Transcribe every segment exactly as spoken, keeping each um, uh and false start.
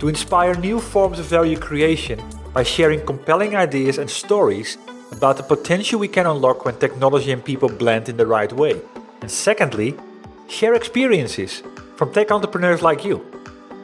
to inspire new forms of value creation by sharing compelling ideas and stories about the potential we can unlock when technology and people blend in the right way. And secondly, share experiences from tech entrepreneurs like you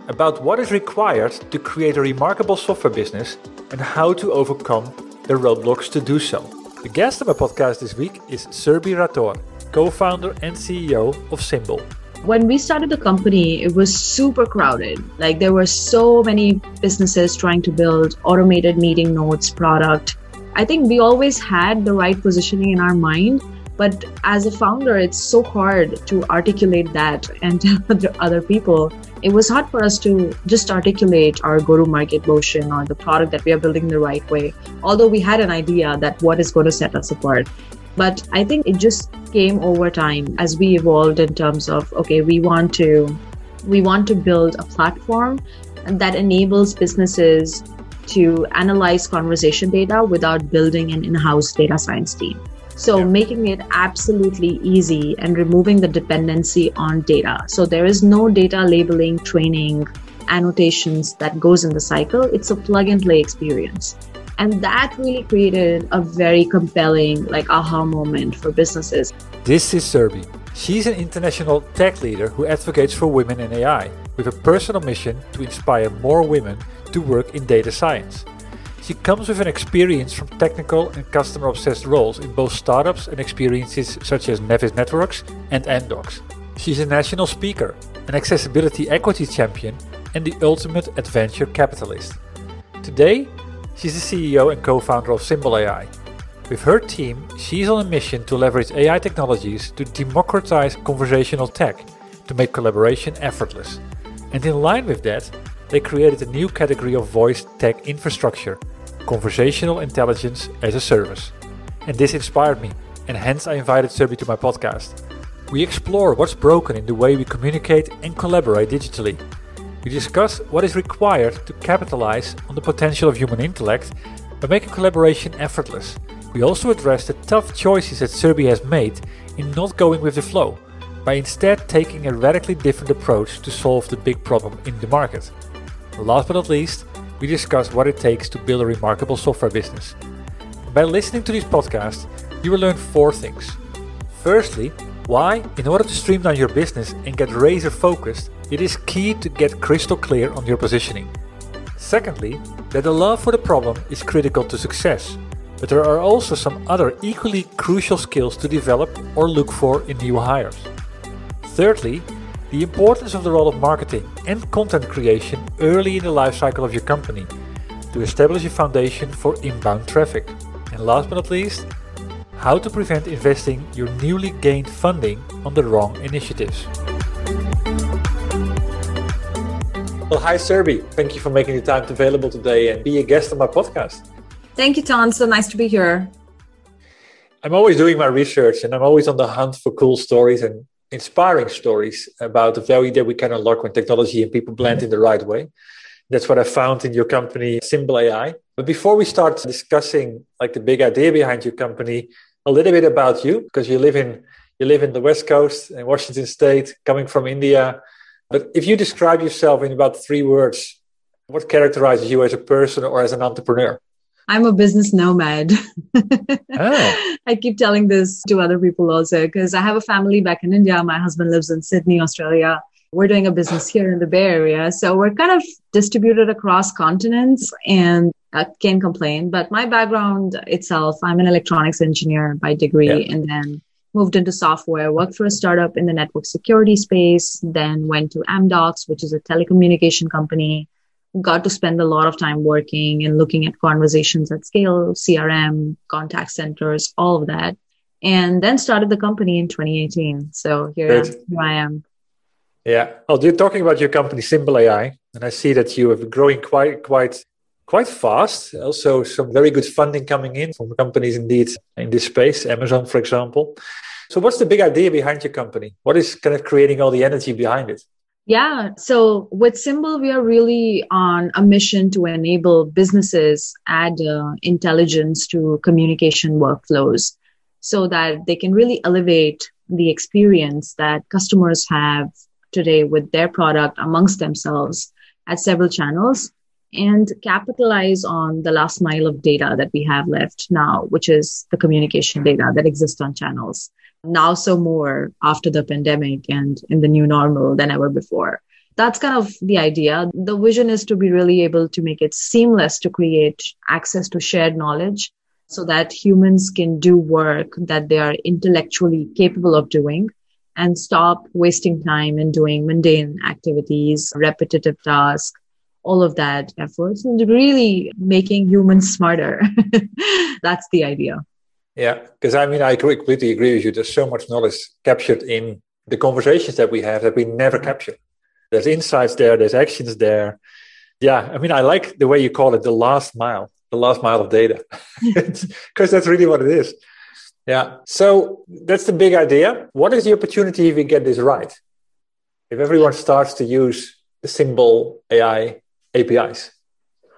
about what is required to create a remarkable software business and how to overcome the roadblocks to do so. The guest on my podcast this week is Surbhi Rathore, co-founder and C E O of Symbl. When we started the company, it was super crowded. Like there were so many businesses trying to build automated meeting notes product. I think we always had the right positioning in our mind. But as a founder, it's so hard to articulate that and tell other people. It was hard for us to just articulate our go-to-market motion or the product that we are building the right way. Although we had an idea that what is going to set us apart. But I think it just came over time as we evolved in terms of, okay, we want to, we want to build a platform that enables businesses to analyze conversation data without building an in-house data science team. So yeah. Making it absolutely easy and removing the dependency on data. So there is no data labeling, training, annotations that goes in the cycle. It's a plug and play experience. And that really created a very compelling like aha moment for businesses. This is Surbhi. She's an international tech leader who advocates for women in A I with a personal mission to inspire more women to work in data science. She comes with an experience from technical and customer-obsessed roles in both startups and experiences such as Nevis Networks and Amdocs. She's a national speaker, an accessibility equity champion, and the ultimate adventure capitalist. Today, she's the C E O and co-founder of Symbl A I. With her team, she's on a mission to leverage A I technologies to democratize conversational tech to make collaboration effortless. And in line with that, they created a new category of voice tech infrastructure, conversational intelligence as a service. And this inspired me, and hence I invited Surbhi to my podcast. We explore what's broken in the way we communicate and collaborate digitally. We discuss what is required to capitalize on the potential of human intellect by making collaboration effortless. We also address the tough choices that Surbhi has made in not going with the flow, by instead taking a radically different approach to solve the big problem in the market. Last but not least, we discuss what it takes to build a remarkable software business. By listening to this podcast, you will learn four things. Firstly, why, in order to streamline your business and get razor focused, it is key to get crystal clear on your positioning. Secondly, that the love for the problem is critical to success, but there are also some other equally crucial skills to develop or look for in new hires. Thirdly, the importance of the role of marketing and content creation early in the life cycle of your company to establish a foundation for inbound traffic. And last but not least, how to prevent investing your newly gained funding on the wrong initiatives. Well, hi Surbhi, thank you for making the time available today and be a guest on my podcast. Thank you, Ton. So nice to be here. I'm always doing my research and I'm always on the hunt for cool stories and inspiring stories about the value that we can unlock when technology and people blend in the right way. That's what I found in your company, Symbl A I. But before we start discussing like the big idea behind your company, a little bit about you, because you live in you live in the West Coast in Washington State, coming from India. But if you describe yourself in about three words, what characterizes you as a person or as an entrepreneur? I'm a business nomad. Oh. I keep telling this to other people also because I have a family back in India. My husband lives in Sydney, Australia. We're doing a business here in the Bay Area. So we're kind of distributed across continents, and I can't complain. But my background itself, I'm an electronics engineer by degree, yeah. and then moved into software, worked for a startup in the network security space, then went to Amdocs, which is a telecommunication company. Got to spend a lot of time working and looking at conversations at scale, C R M, contact centers, all of that. And then started the company in twenty eighteen. So here I am, here I am. Yeah. Well, you're talking about your company, Symbl A I, and I see that you have been growing quite, quite, quite fast. Also, some very good funding coming in from companies indeed in this space, Amazon, for example. So what's the big idea behind your company? What is kind of creating all the energy behind it? Yeah. So with Symbl, we are really on a mission to enable businesses add uh, intelligence to communication workflows so that they can really elevate the experience that customers have today with their product amongst themselves at several channels, and capitalize on the last mile of data that we have left now, which is the communication data that exists on channels. Now so more after the pandemic and in the new normal than ever before. That's kind of the idea. The vision is to be really able to make it seamless to create access to shared knowledge so that humans can do work that they are intellectually capable of doing and stop wasting time in doing mundane activities, repetitive tasks, all of that efforts, and really making humans smarter. That's the idea. Yeah, because I mean, I completely agree with you. There's so much knowledge captured in the conversations that we have that we never capture. There's insights there, there's actions there. Yeah, I mean, I like the way you call it the last mile, the last mile of data, because that's really what it is. Yeah, so that's the big idea. What is the opportunity if we get this right? If everyone starts to use the Symbl A I A P Is?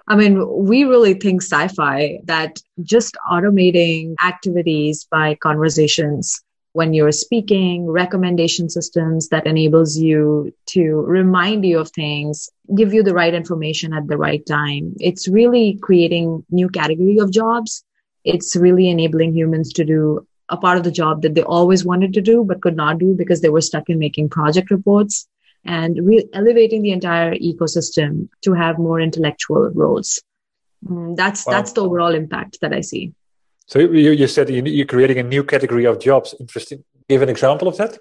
I mean, we really think sci-fi, that just automating activities by conversations when you're speaking, recommendation systems that enables you to remind you of things, give you the right information at the right time. It's really creating new category of jobs. It's really enabling humans to do a part of the job that they always wanted to do but could not do because they were stuck in making project reports. And re- elevating the entire ecosystem to have more intellectual roles. Mm, that's wow. that's the overall impact that I see. So you, you said you're creating a new category of jobs. Interesting. Give an example of that.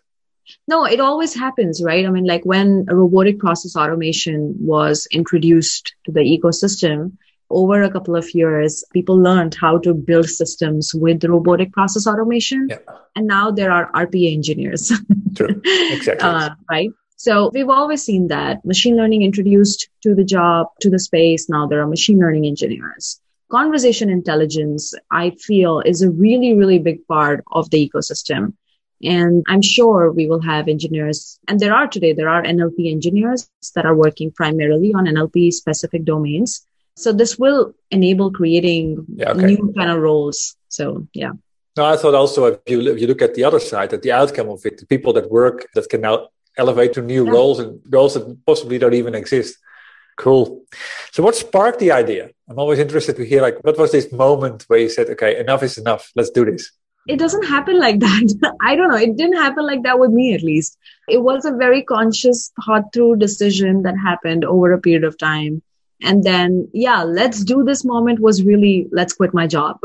No, it always happens, right? I mean, like when robotic process automation was introduced to the ecosystem, over a couple of years, people learned how to build systems with robotic process automation. Yeah. And now there are R P A engineers. True, exactly. uh, right? So we've always seen that machine learning introduced to the job, to the space. Now there are machine learning engineers. Conversation intelligence, I feel, is a really, really big part of the ecosystem. And I'm sure we will have engineers. And there are today, there are N L P engineers that are working primarily on N L P specific domains. So this will enable creating yeah, okay. new kind of roles. So, yeah. No, I thought also if you, if you look at the other side, at the outcome of it, the people that work that can now elevate to new yeah. roles and roles that possibly don't even exist. Cool. So what sparked the idea? I'm always interested to hear, like, what was this moment where you said, okay, enough is enough. Let's do this. It doesn't happen like that. I don't know. It didn't happen like that with me, at least. It was a very conscious, thought through decision that happened over a period of time. And then, yeah, let's do this moment was really, let's quit my job.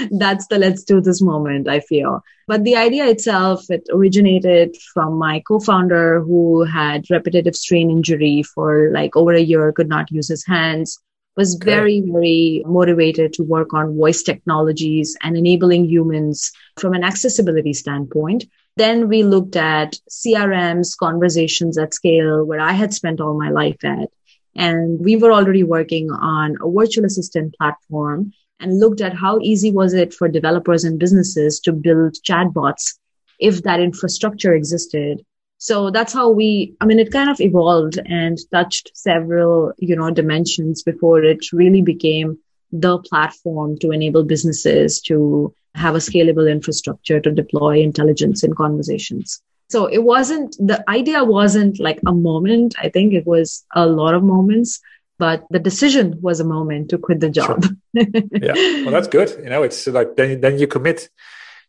That's the let's do this moment, I feel. But the idea itself, it originated from my co-founder who had repetitive strain injury for like over a year, could not use his hands, was okay. very, very motivated to work on voice technologies and enabling humans from an accessibility standpoint. Then we looked at C R Ms, conversations at scale, where I had spent all my life at. And we were already working on a virtual assistant platform and looked at how easy was it for developers and businesses to build chatbots if that infrastructure existed. So that's how we, I mean, it kind of evolved and touched several, you know, dimensions before it really became the platform to enable businesses to have a scalable infrastructure to deploy intelligence in conversations. So it wasn't, the idea wasn't like a moment. I think it was a lot of moments. But the decision was a moment to quit the job. Sure. Yeah, well, that's good. You know, it's like then then you commit,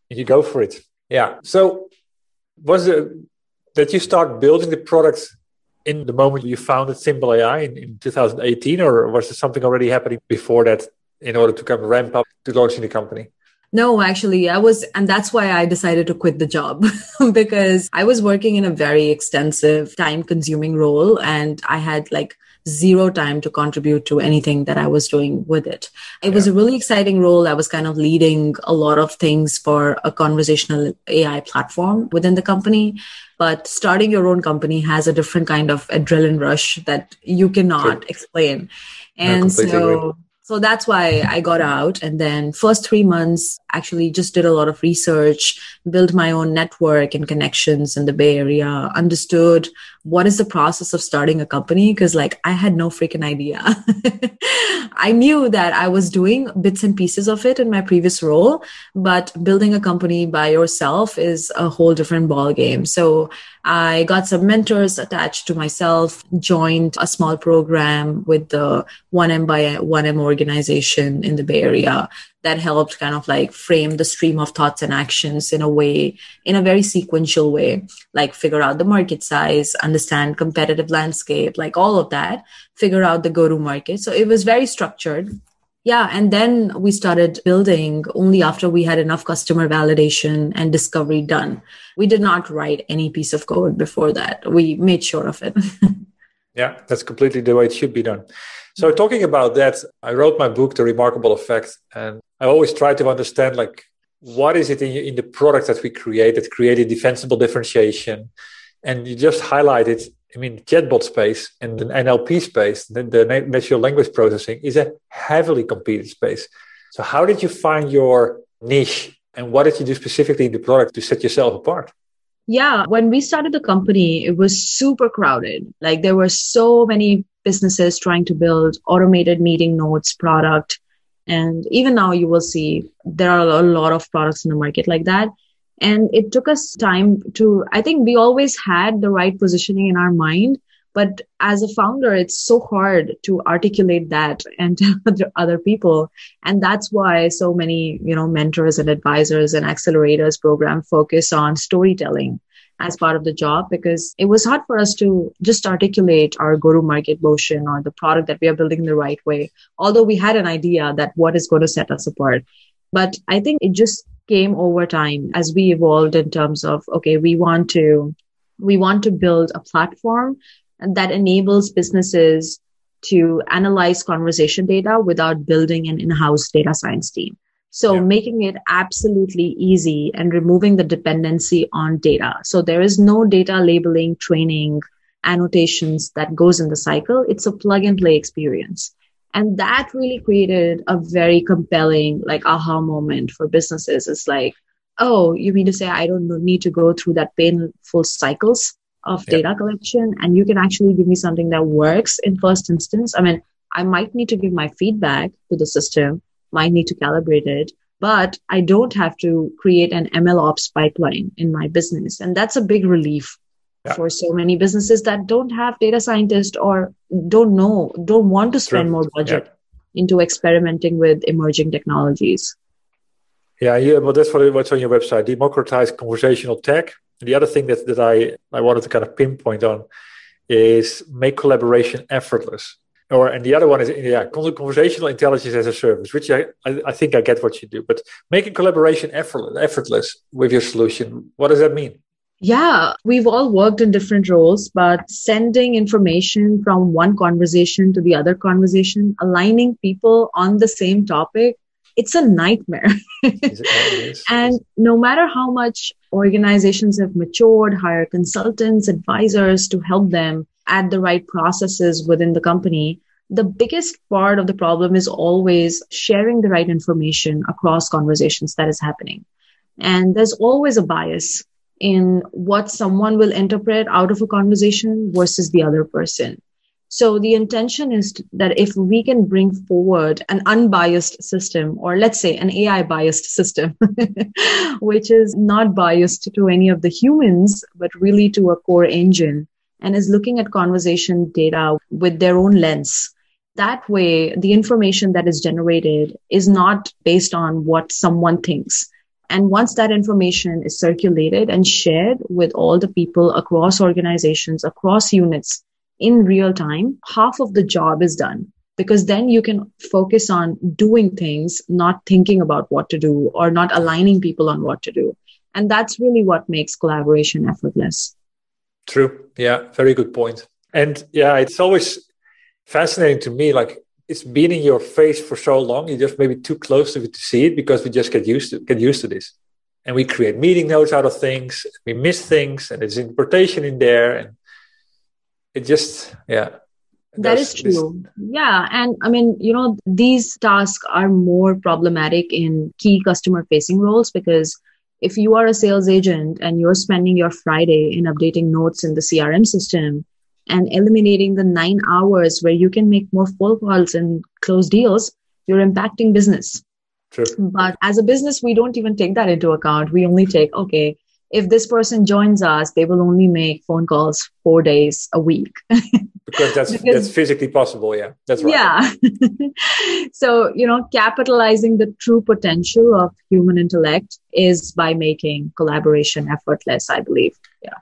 you go for it. Yeah. So was there, that you start building the products in the moment you founded Symbl A I in, in two thousand eighteen, or was there something already happening before that in order to come ramp up to launching the company? No, actually, I was, and that's why I decided to quit the job because I was working in a very extensive, time-consuming role, and I had like zero time to contribute to anything that I was doing with it. It yeah. was a really exciting role. I was kind of leading a lot of things for a conversational A I platform within the company. But starting your own company has a different kind of adrenaline rush that you cannot True. explain. And so... Agree. So that's why I got out. And then first three months, actually just did a lot of research, built my own network and connections in the Bay Area, understood what is the process of starting a company. Cause like I had no freaking idea. I knew that I was doing bits and pieces of it in my previous role, but building a company by yourself is a whole different ball game. So I got some mentors attached to myself, joined a small program with the one M by one M organization in the Bay Area that helped kind of like frame the stream of thoughts and actions in a way, in a very sequential way, like figure out the market size, understand competitive landscape, like all of that, figure out the go-to market. So it was very structured. Yeah. And then we started building only after we had enough customer validation and discovery done. We did not write any piece of code before that. We made sure of it. Yeah, that's completely the way it should be done. So talking about that, I wrote my book, The Remarkable Effect, and I always try to understand, like, what is it in, in the product that we create that created defensible differentiation? And you just highlighted, I mean, chatbot space and the N L P space, the, the natural language processing, is a heavily competed space. So how did you find your niche, and what did you do specifically in the product to set yourself apart? Yeah, when we started the company, it was super crowded. Like there were so many businesses trying to build automated meeting notes product. And even now you will see there are a lot of products in the market like that. And it took us time to, I think we always had the right positioning in our mind. But as a founder, it's so hard to articulate that and tell other people. And that's why so many, you know, mentors and advisors and accelerators program focus on storytelling as part of the job, because it was hard for us to just articulate our go-to-market motion or the product that we are building the right way, although we had an idea that what is going to set us apart. But I think it just came over time as we evolved in terms of, okay, we want to, we want to build a platform that enables businesses to analyze conversation data without building an in-house data science team. So yeah. making it absolutely easy and removing the dependency on data. So there is no data labeling, training, annotations that goes in the cycle. It's a plug and play experience. And that really created a very compelling, like, aha moment for businesses. It's like, oh, you mean to say I don't need to go through that painful cycles of yep. data collection, and you can actually give me something that works in first instance. I mean, I might need to give my feedback to the system, might need to calibrate it, but I don't have to create an MLOps pipeline in my business. And that's a big relief yeah. for so many businesses that don't have data scientists or don't know, don't want to spend True. more budget yeah. into experimenting with emerging technologies. Yeah, yeah, well, that's what's on your website, democratize conversational tech. The other thing that, that I, I wanted to kind of pinpoint on is make collaboration effortless. Or and the other one is yeah, conversational intelligence as a service, which I, I, I think I get what you do. But making collaboration effortless, effortless with your solution, what does that mean? Yeah, we've all worked in different roles, but sending information from one conversation to the other conversation, aligning people on the same topic, it's a nightmare. And no matter how much organizations have matured, hire consultants, advisors to help them add the right processes within the company, the biggest part of the problem is always sharing the right information across conversations that is happening. And there's always a bias in what someone will interpret out of a conversation versus the other person. So the intention is that if we can bring forward an unbiased system, or let's say an A I biased system, which is not biased to any of the humans, but really to a core engine and is looking at conversation data with their own lens. That way, the information that is generated is not based on what someone thinks. And once that information is circulated and shared with all the people across organizations, across units in real time, half of the job is done, because then you can focus on doing things, not thinking about what to do or not aligning people on what to do. And that's really what makes collaboration effortless. True. Yeah, very good point. And yeah, it's always fascinating to me, like, it's been in your face for so long, you're just maybe too close to it to see it, because we just get used to get used to this. And we create meeting notes out of things, we miss things, and there's interpretation in there. And it just, yeah. That is true. This. Yeah. And I mean, you know, these tasks are more problematic in key customer facing roles, because if you are a sales agent and you're spending your Friday in updating notes in the C R M system, and eliminating the nine hours where you can make more phone calls and close deals, you're impacting business. True. But as a business, we don't even take that into account. We only take, okay, if this person joins us, they will only make phone calls four days a week. Because that's, because, that's physically possible. Yeah, that's right. Yeah. So, you know, capitalizing the true potential of human intellect is by making collaboration effortless, I believe. Yeah.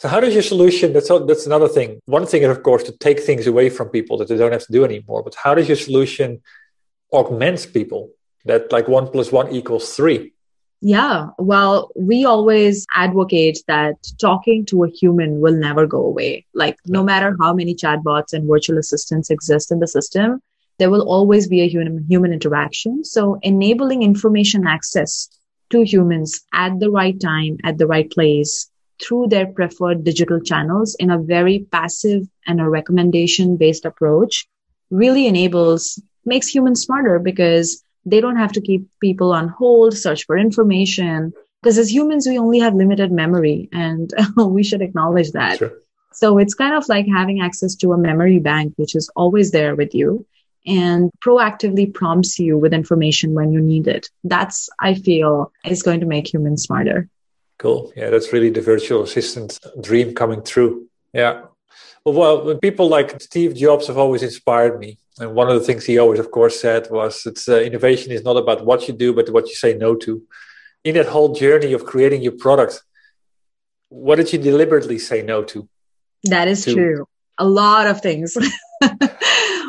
So how does your solution, that's all, that's another thing. One thing is, of course, to take things away from people that they don't have to do anymore. But how does your solution augment people that, like, one plus one equals three? Yeah, well, we always advocate that talking to a human will never go away. Like, no matter how many chatbots and virtual assistants exist in the system, there will always be a human human interaction. So enabling information access to humans at the right time, at the right place, through their preferred digital channels in a very passive and a recommendation-based approach really enables, makes humans smarter, because they don't have to keep people on hold, search for information. Because as humans, we only have limited memory, and we should acknowledge that. Sure. So it's kind of like having access to a memory bank, which is always there with you and proactively prompts you with information when you need it. That's, I feel, is going to make humans smarter. Cool. Yeah, that's really the virtual assistant dream coming true. Yeah. Well, well, people like Steve Jobs have always inspired me. And one of the things he always, of course, said was, it's uh, innovation is not about what you do, but what you say no to. In that whole journey of creating your product, what did you deliberately say no to? That is to- true. A lot of things.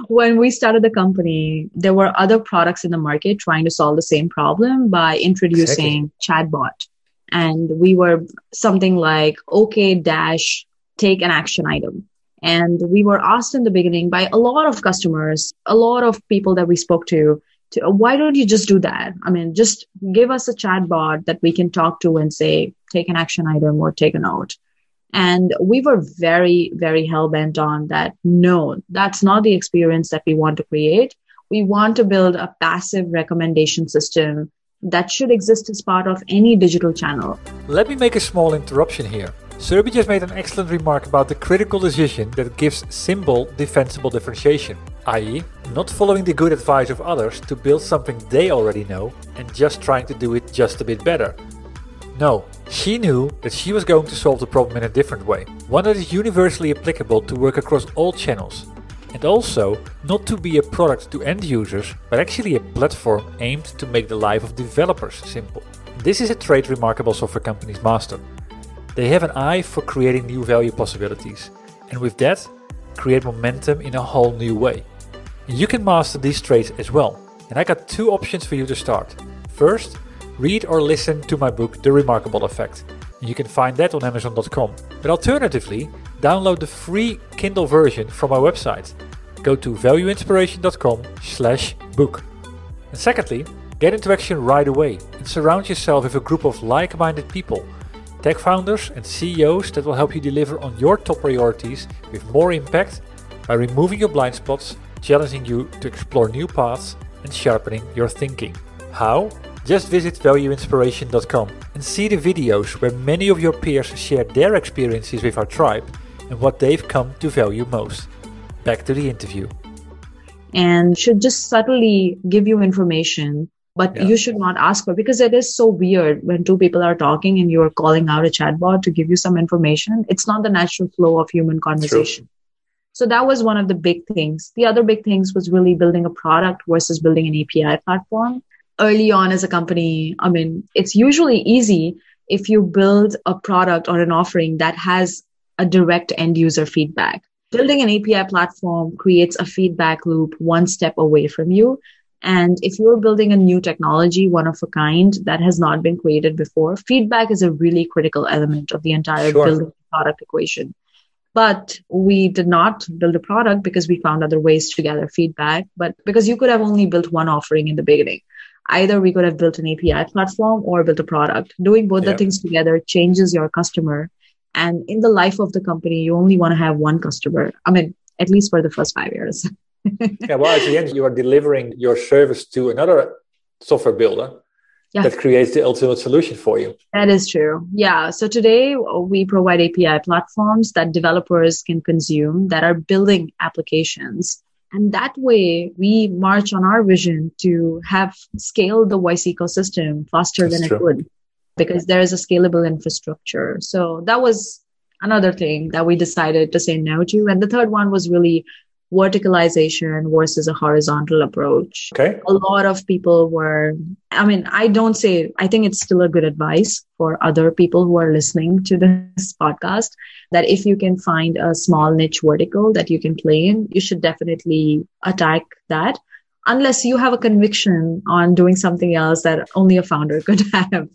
When we started the company, there were other products in the market trying to solve the same problem by introducing exactly. chatbot. And we were something like, okay, dash, take an action item. And we were asked in the beginning by a lot of customers, a lot of people that we spoke to, to why don't you just do that? I mean, just give us a chatbot that we can talk to and say, take an action item or take a note. And we were very, very hell-bent on that. No, that's not the experience that we want to create. We want to build a passive recommendation system that should exist as part of any digital channel. Let me make a small interruption here. Surbhi just made an excellent remark about the critical decision that gives Symbl defensible differentiation, that is not following the good advice of others to build something they already know and just trying to do it just a bit better. No, she knew that she was going to solve the problem in a different way, one that is universally applicable to work across all channels. And also, not to be a product to end users, but actually a platform aimed to make the life of developers simple. This is a trait remarkable software companies master. They have an eye for creating new value possibilities, and with that, create momentum in a whole new way. And you can master these traits as well. And I got two options for you to start. First, read or listen to my book, The Remarkable Effect. You can find that on amazon dot com. But alternatively, download the free Kindle version from my website. Go to value inspiration dot com slash book. And secondly, get into action right away and surround yourself with a group of like-minded people, tech founders and C E Os that will help you deliver on your top priorities with more impact by removing your blind spots, challenging you to explore new paths and sharpening your thinking. How? Just visit value inspiration dot com and see the videos where many of your peers share their experiences with our tribe and what they've come to value most. Back to the interview. And should just subtly give you information, but yeah. you should not ask for, because it is so weird when two people are talking and you're calling out a chatbot to give you some information. It's not the natural flow of human conversation. True. So that was one of the big things. The other big things was really building a product versus building an A P I platform. early on as a company, I mean, it's usually easy if you build a product or an offering that has a direct end user feedback. Building an A P I platform creates a feedback loop one step away from you. And if you're building a new technology, one of a kind that has not been created before, feedback is a really critical element of the entire sure. building product equation. But we did not build a product because we found other ways to gather feedback, but because you could have only built one offering in the beginning. Either we could have built an A P I platform or built a product. Doing both yeah. the things together changes your customer. And in the life of the company, you only want to have one customer. I mean, at least for the first five years. yeah, well, at the end, you are delivering your service to another software builder yeah. that creates the ultimate solution for you. That is true. Yeah. So today, we provide A P I platforms that developers can consume that are building applications. And that way, we march on our vision to have scaled the voice ecosystem faster That's than true. It would. Because there is a scalable infrastructure. So that was another thing that we decided to say no to. And the third one was really verticalization versus a horizontal approach. Okay. A lot of people were, I mean, I don't say, I think it's still a good advice for other people who are listening to this podcast, that if you can find a small niche vertical that you can play in, you should definitely attack that. Unless you have a conviction on doing something else that only a founder could have.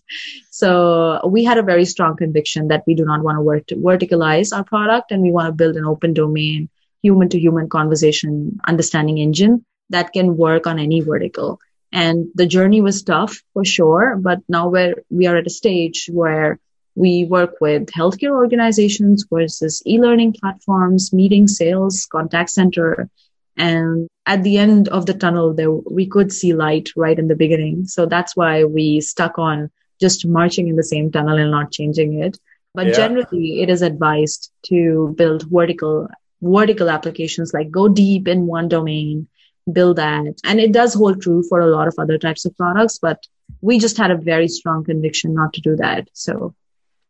So we had a very strong conviction that we do not want to work to verticalize our product, and we want to build an open domain, human to human conversation understanding engine that can work on any vertical. And the journey was tough for sure, but now we're, we are at a stage where we work with healthcare organizations versus e-learning platforms, meeting, sales, contact center. And at the end of the tunnel, there we could see light right in the beginning. So that's why we stuck on just marching in the same tunnel and not changing it. But yeah. generally, it is advised to build vertical vertical applications, like go deep in one domain, build that. And it does hold true for a lot of other types of products, but we just had a very strong conviction not to do that. So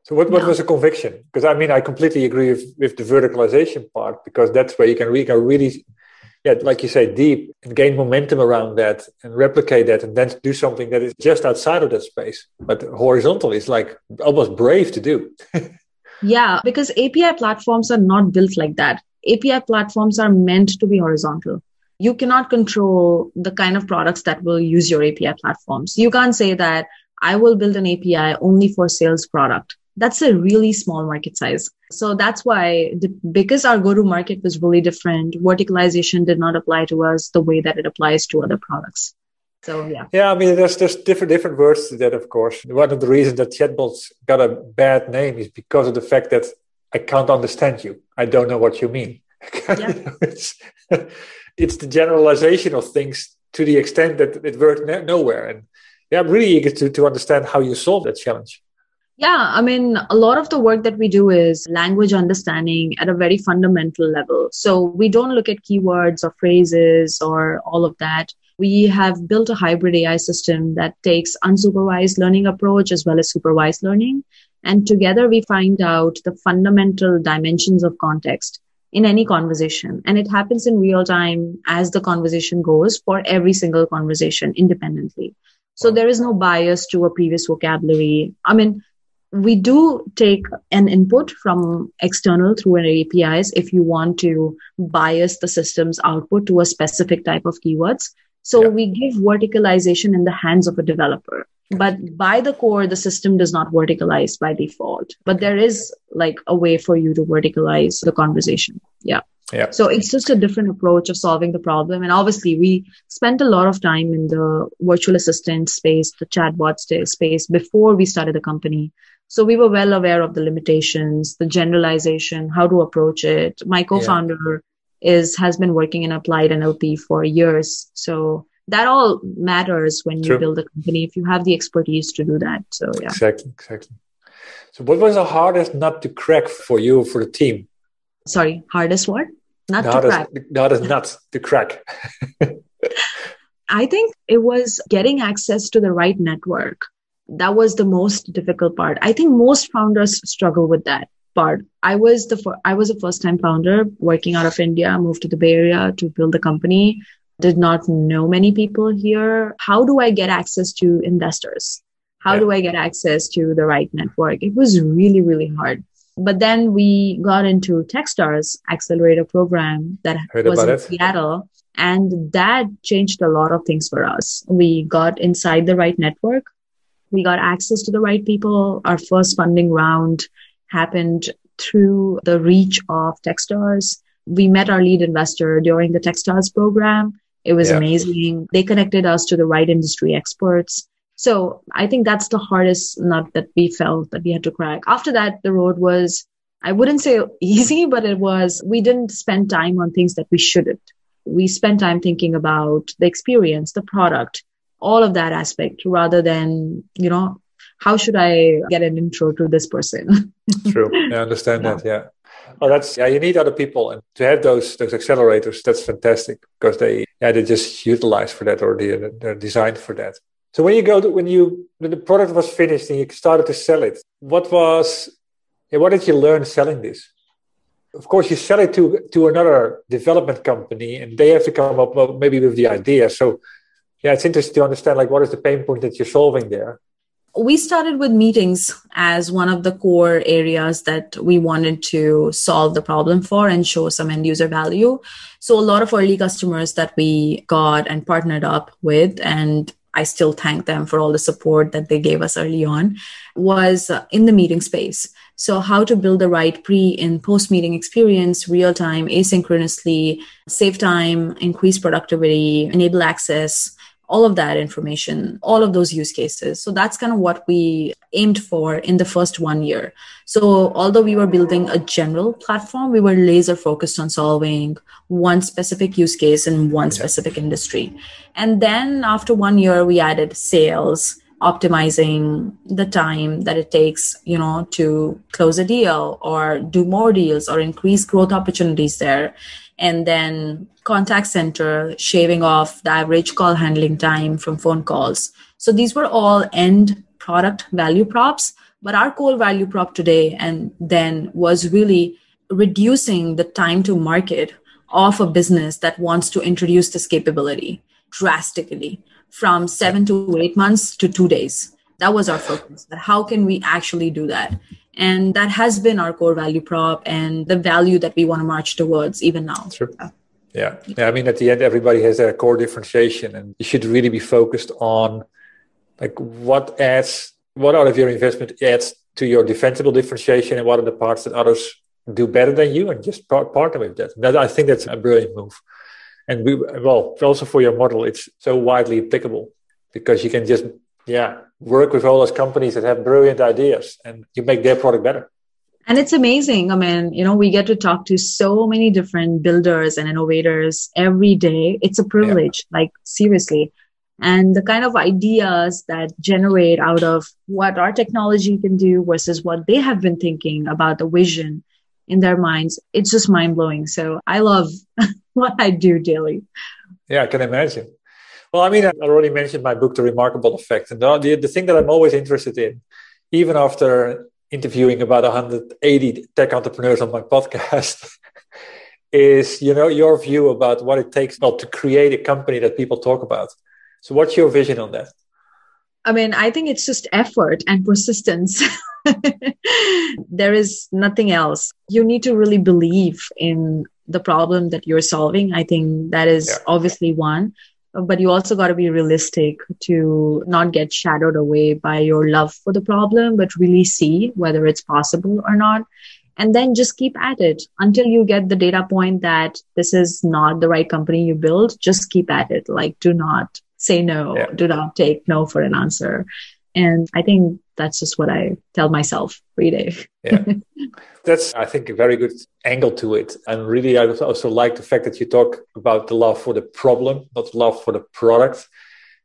So what, what no. was the conviction? Because I mean, I completely agree with, with the verticalization part, because that's where you can, you can really... Yeah, like you say, deep and gain momentum around that and replicate that and then do something that is just outside of that space. But horizontal is like almost brave to do. yeah, because A P I platforms are not built like that. A P I platforms are meant to be horizontal. You cannot control the kind of products that will use your A P I platforms. You can't say that I will build an A P I only for sales product. That's a really small market size. So that's why, the, because our go-to market was really different, verticalization did not apply to us the way that it applies to other products. So, yeah. Yeah, I mean, there's, there's different different words to that, of course. One of the reasons that chatbots got a bad name is because of the fact that I can't understand you. I don't know what you mean. Yeah. it's, it's the generalization of things to the extent that it worked no- nowhere. And yeah, I'm really eager to, to understand how you solve that challenge. Yeah, I mean, a lot of the work that we do is language understanding at a very fundamental level. So we don't look at keywords or phrases or all of that. We have built a hybrid A I system that takes unsupervised learning approach as well as supervised learning. And together we find out the fundamental dimensions of context in any conversation. And it happens in real time as the conversation goes for every single conversation independently. So there is no bias to a previous vocabulary. I mean, we do take an input from external through an A P Is if you want to bias the system's output to a specific type of keywords. So yeah. we give verticalization in the hands of a developer. But by the core, the system does not verticalize by default. But there is like a way for you to verticalize the conversation. Yeah. Yeah. So it's just a different approach of solving the problem. And obviously, we spent a lot of time in the virtual assistant space, the chatbot space, before we started the company. So we were well aware of the limitations, the generalization, how to approach it. My co-founder yeah. is has been working in applied N L P for years. So that all matters when you True. Build a company, if you have the expertise to do that. So yeah. Exactly, exactly. So what was the hardest nut to crack for you, for the team? Sorry, hardest what? Not the to hardest, crack. The hardest nut to crack. I think it was getting access to the right network. That was the most difficult part. I think most founders struggle with that part. I was the fir- I was a first-time founder working out of India, moved to the Bay Area to build the company. did not know many people here. How do I get access to investors? How yeah. do I get access to the right network? It was really, really hard. But then we got into Techstars Accelerator program that Heard was in it. Seattle. And that changed a lot of things for us. We got inside the right network. We got access to the right people. Our first funding round happened through the reach of Techstars. We met our lead investor during the Techstars program. It was yeah. amazing. They connected us to the right industry experts. So I think that's the hardest nut that we felt that we had to crack. After that, the road was, I wouldn't say easy, but it was, we didn't spend time on things that we shouldn't. We spent time thinking about the experience, the product, all of that aspect rather than, you know, how should I get an intro to this person? True. I understand yeah. that. Yeah. Oh, that's, yeah, you need other people, and to have those those accelerators, that's fantastic because they, yeah, they just utilize for that, or they, they're designed for that. So when you go to, when you, when the product was finished and you started to sell it, what was, what did you learn selling this? Of course, you sell it to, to another development company and they have to come up maybe with the idea. So yeah, it's interesting to understand, like, what is the pain point that you're solving there? We started with meetings as one of the core areas that we wanted to solve the problem for and show some end user value. So a lot of early customers that we got and partnered up with, and I still thank them for all the support that they gave us early on, was in the meeting space. So how to build the right pre and post meeting experience, real time, asynchronously, save time, increase productivity, enable access, all of that information, all of those use cases. So that's kind of what we aimed for in the first one year. So although we were building a general platform, we were laser focused on solving one specific use case in one specific industry. And then after one year, we added sales, optimizing the time that it takes, you know, to close a deal or do more deals or increase growth opportunities there. And then contact center, shaving off the average call handling time from phone calls. So these were all end product value props, but our core value prop today and then was really reducing the time to market of a business that wants to introduce this capability drastically from seven to eight months to two days. That was our focus. How can we actually do that? And that has been our core value prop and the value that we want to march towards even now. Sure. Yeah. yeah. I mean, at the end, everybody has their core differentiation, and you should really be focused on like what adds, what out of your investment adds to your defensible differentiation, and what are the parts that others do better than you, and just par- partner with that. that. I think that's a brilliant move. And we, well, also for your model, it's so widely applicable because you can just, yeah, work with all those companies that have brilliant ideas and you make their product better. And it's amazing. I mean, you know, we get to talk to so many different builders and innovators every day. It's a privilege, yeah. like seriously. And the kind of ideas that generate out of what our technology can do versus what they have been thinking about the vision in their minds, it's just mind blowing. So I love what I do daily. Yeah, I can imagine. Well, I mean, I already mentioned my book, The Remarkable Effect. And the, the thing that I'm always interested in, even after interviewing about one hundred eighty tech entrepreneurs on my podcast, is, you know, your view about what it takes not to create a company that people talk about. So what's your vision on that? I mean, I think it's just effort and persistence. There is nothing else. You need to really believe in the problem that you're solving. I think that is yeah. obviously one. But you also got to be realistic to not get shadowed away by your love for the problem, but really see whether it's possible or not. And then just keep at it until you get the data point that this is not the right company you build. Just keep at it. Like, do not say no. Yeah. Do not take no for an answer. And I think that's just what I tell myself every day. Yeah. That's, I think, a very good angle to it. And really, I also like the fact that you talk about the love for the problem, not the love for the product,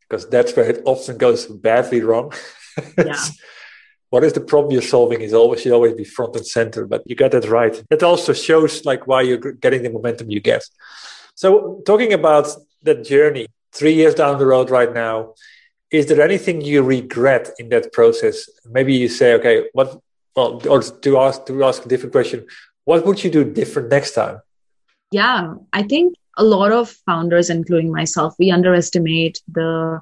because that's where it often goes badly wrong. Yeah. What is the problem you're solving is always, should always be front and center, but you got that right. It also shows like why you're getting the momentum you get. So talking about that journey, three years down the road right now, is there anything you regret in that process? Maybe you say, okay, what, well, or to ask, to ask a different question, what would you do different next time? Yeah, I think a lot of founders, including myself, we underestimate the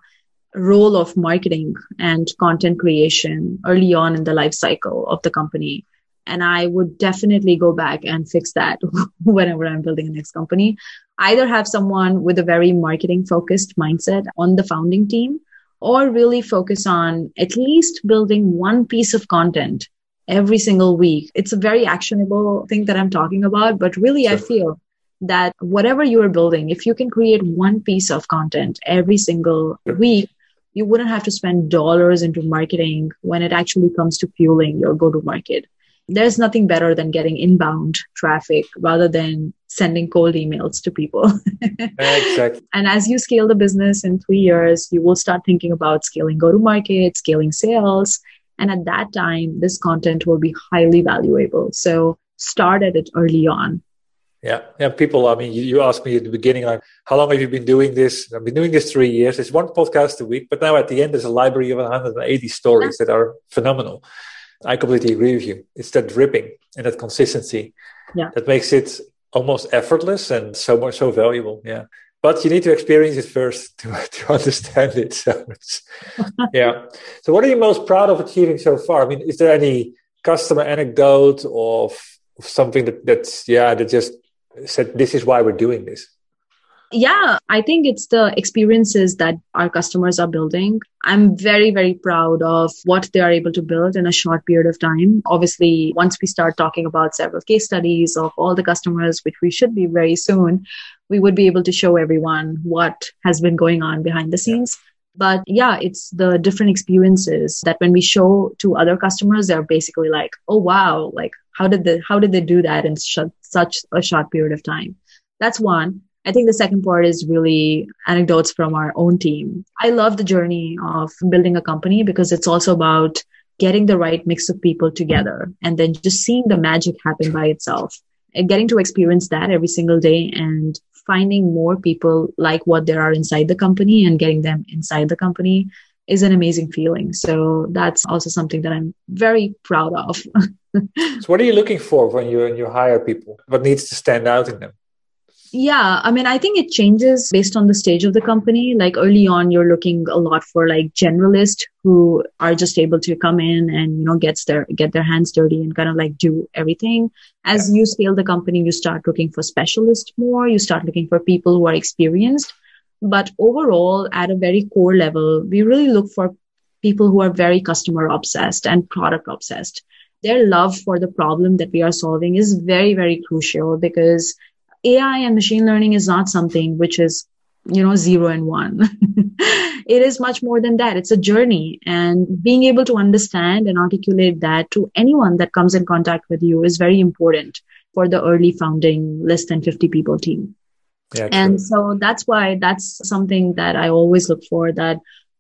role of marketing and content creation early on in the life cycle of the company. And I would definitely go back and fix that whenever I'm building the next company. Either have someone with a very marketing-focused mindset on the founding team, or really focus on at least building one piece of content every single week. It's a very actionable thing that I'm talking about, but really sure. I feel that whatever you are building, if you can create one piece of content every single sure. week, you wouldn't have to spend dollars into marketing when it actually comes to fueling your go-to-market. There's nothing better than getting inbound traffic rather than sending cold emails to people. Exactly. And as you scale the business in three years, you will start thinking about scaling go-to-market, scaling sales. And at that time, this content will be highly valuable. So start at it early on. Yeah. Yeah. People, I mean, you, you asked me at the beginning, like, how long have you been doing this? I've been doing this three years. It's one podcast a week. But now at the end, there's a library of one hundred eighty stories yeah. that are phenomenal. I completely agree with you. It's that dripping and that consistency yeah. that makes it almost effortless and so much so valuable. Yeah, but you need to experience it first to, to understand it. So, it's, yeah. So, what are you most proud of achieving so far? I mean, is there any customer anecdote of, of something that that's yeah that just said this is why we're doing this? Yeah, I think it's the experiences that our customers are building. I'm very, very proud of what they are able to build in a short period of time. Obviously, once we start talking about several case studies of all the customers, which we should be very soon, we would be able to show everyone what has been going on behind the scenes. But yeah, it's the different experiences that when we show to other customers, they're basically like, oh, wow, like how did they, how did they do that in sh- such a short period of time? That's one. I think the second part is really anecdotes from our own team. I love the journey of building a company because it's also about getting the right mix of people together and then just seeing the magic happen by itself and getting to experience that every single day and finding more people like what there are inside the company and getting them inside the company is an amazing feeling. So that's also something that I'm very proud of. So what are you looking for when you, when you hire people? What needs to stand out in them? Yeah, I mean, I think it changes based on the stage of the company. Like early on, you're looking a lot for like generalists who are just able to come in and, you know, gets their, get their hands dirty and kind of like do everything. As yeah. you scale the company, you start looking for specialists more. You start looking for people who are experienced. But overall, at a very core level, we really look for people who are very customer obsessed and product obsessed. Their love for the problem that we are solving is very, very crucial because A I and machine learning is not something which is, you know, zero and one. It is much more than that. It's a journey. And being able to understand and articulate that to anyone that comes in contact with you is very important for the early founding less than fifty people team. Yeah, and so that's why that's something that I always look for, that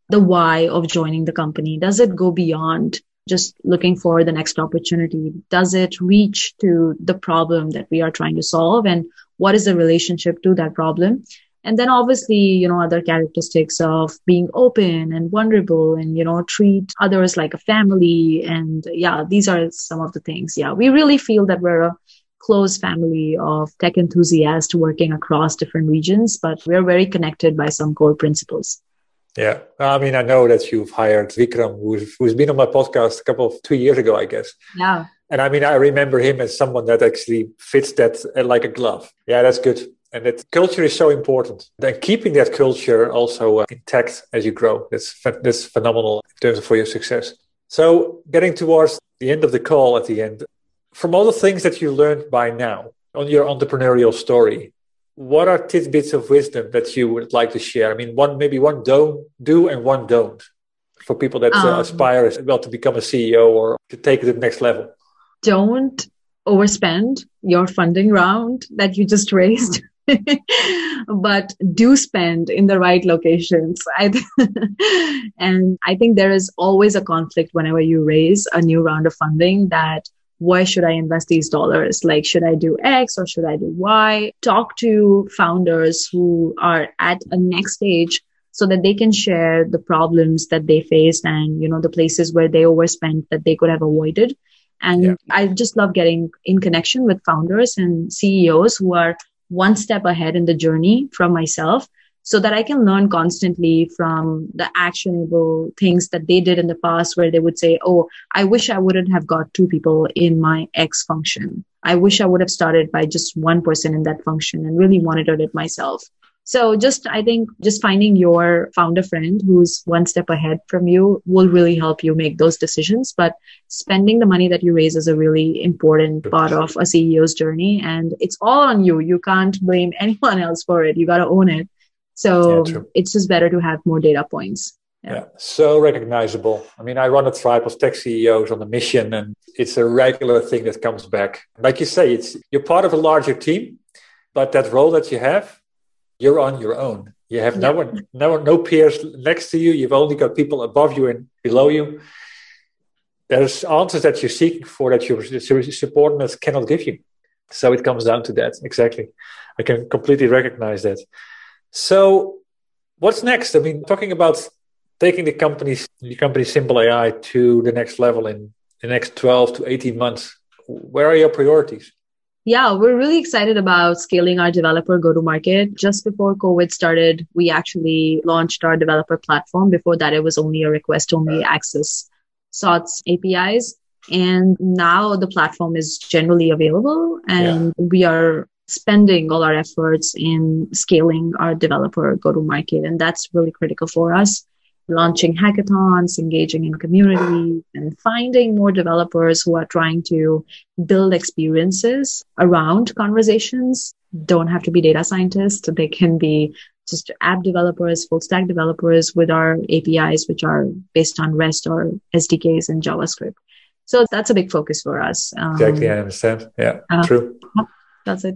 the why of joining the company. Does it go beyond just looking for the next opportunity? Does it reach to the problem that we are trying to solve? And what is the relationship to that problem? And then obviously, you know, other characteristics of being open and vulnerable and, you know, treat others like a family. And yeah, these are some of the things. Yeah, we really feel that we're a close family of tech enthusiasts working across different regions, but we're very connected by some core principles. Yeah. I mean, I know that you've hired Vikram, who's, who's been on my podcast a couple of two years ago, I guess. Yeah. And I mean, I remember him as someone that actually fits that like a glove. Yeah, that's good. And that culture is so important. Then keeping that culture also uh, intact as you grow. That's, that's phenomenal in terms of for your success. So getting towards the end of the call at the end, from all the things that you learned by now on your entrepreneurial story, what are tidbits of wisdom that you would like to share? I mean, one maybe one don't do and one don't for people that um, uh, aspire as well to become a C E O or to take it to the next level. Don't overspend your funding round that you just raised, but do spend in the right locations. I th- and I think there is always a conflict whenever you raise a new round of funding that, why should I invest these dollars? Like, should I do X or should I do Y? Talk to founders who are at a next stage so that they can share the problems that they faced and, you know, the places where they overspent that they could have avoided. And yeah. I just love getting in connection with founders and C E Os who are one step ahead in the journey from myself so that I can learn constantly from the actionable things that they did in the past where they would say, oh, I wish I wouldn't have got two people in my X function. I wish I would have started by just one person in that function and really monitored it myself. So just, I think, just finding your founder friend who's one step ahead from you will really help you make those decisions. But spending the money that you raise is a really important part of a C E O's journey. And it's all on you. You can't blame anyone else for it. You got to own it. So yeah, it's just better to have more data points. Yeah. yeah, so recognizable. I mean, I run a tribe of tech C E Os on a mission, and it's a regular thing that comes back. Like you say, it's you're part of a larger team, but that role that you have, you're on your own. You have yeah. no one, no, no peers next to you. You've only got people above you and below you. There's answers that you're seeking for that your subordinates cannot give you. So it comes down to that. Exactly. I can completely recognize that. So what's next? I mean, talking about taking the company, the company Symbl A I to the next level in the next twelve to eighteen months, where are your priorities? Yeah, we're really excited about scaling our developer go-to-market. Just before COVID started, we actually launched our developer platform. Before that, it was only a request-only access S O T S A P Is. And now the platform is generally available, and yeah. we are spending all our efforts in scaling our developer go-to-market. And that's really critical for us. Launching hackathons, engaging in community, and finding more developers who are trying to build experiences around conversations. Don't have to be data scientists. They can be just app developers, full stack developers with our A P Is, which are based on REST or S D Ks and JavaScript. So that's a big focus for us. Um, exactly, I understand. Yeah, uh, true. That's it.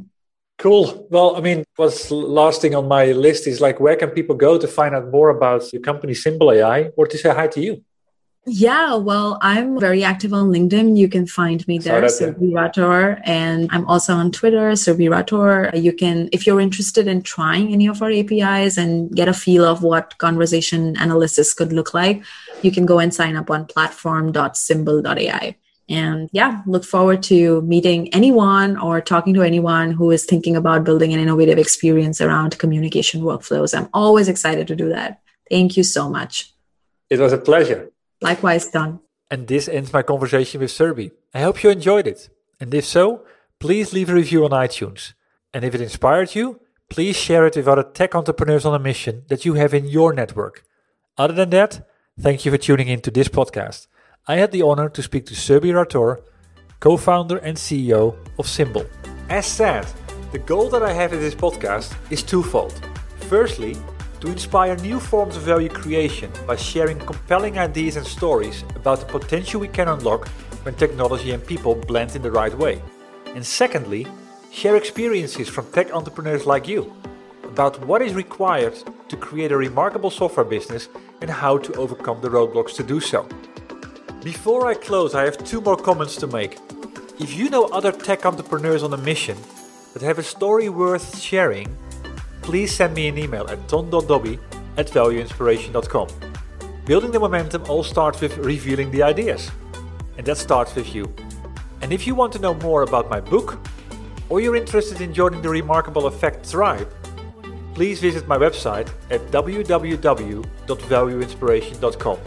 Cool. Well, I mean, what's last thing on my list is like, where can people go to find out more about your company, Symbl A I, or to say hi to you? Yeah, well, I'm very active on LinkedIn. You can find me there, Surbhi Rathore. And I'm also on Twitter, Surbhi Rathore. You can, if you're interested in trying any of our A P Is and get a feel of what conversation analysis could look like, you can go and sign up on platform dot symbl dot a i. And yeah, look forward to meeting anyone or talking to anyone who is thinking about building an innovative experience around communication workflows. I'm always excited to do that. Thank you so much. It was a pleasure. Likewise, Ton. And this ends my conversation with Surbhi. I hope you enjoyed it. And if so, please leave a review on iTunes. And if it inspired you, please share it with other tech entrepreneurs on a mission that you have in your network. Other than that, thank you for tuning in to this podcast. I had the honor to speak to Surbhi Rathore, co-founder and C E O of Symbl. As said, the goal that I have in this podcast is twofold. Firstly, to inspire new forms of value creation by sharing compelling ideas and stories about the potential we can unlock when technology and people blend in the right way. And secondly, share experiences from tech entrepreneurs like you about what is required to create a remarkable software business and how to overcome the roadblocks to do so. Before I close, I have two more comments to make. If you know other tech entrepreneurs on a mission that have a story worth sharing, please send me an email at ton dot dobbe at value inspiration dot com. Building the momentum all starts with revealing the ideas, and that starts with you. And if you want to know more about my book, or you're interested in joining the Remarkable Effect tribe, please visit my website at w w w dot value inspiration dot com.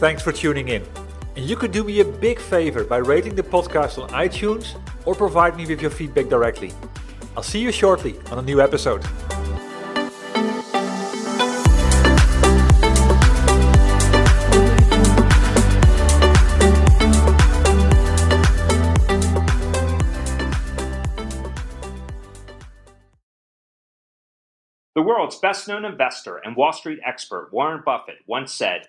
Thanks for tuning in. And you could do me a big favor by rating the podcast on iTunes or provide me with your feedback directly. I'll see you shortly on a new episode. The world's best-known investor and Wall Street expert Warren Buffett once said,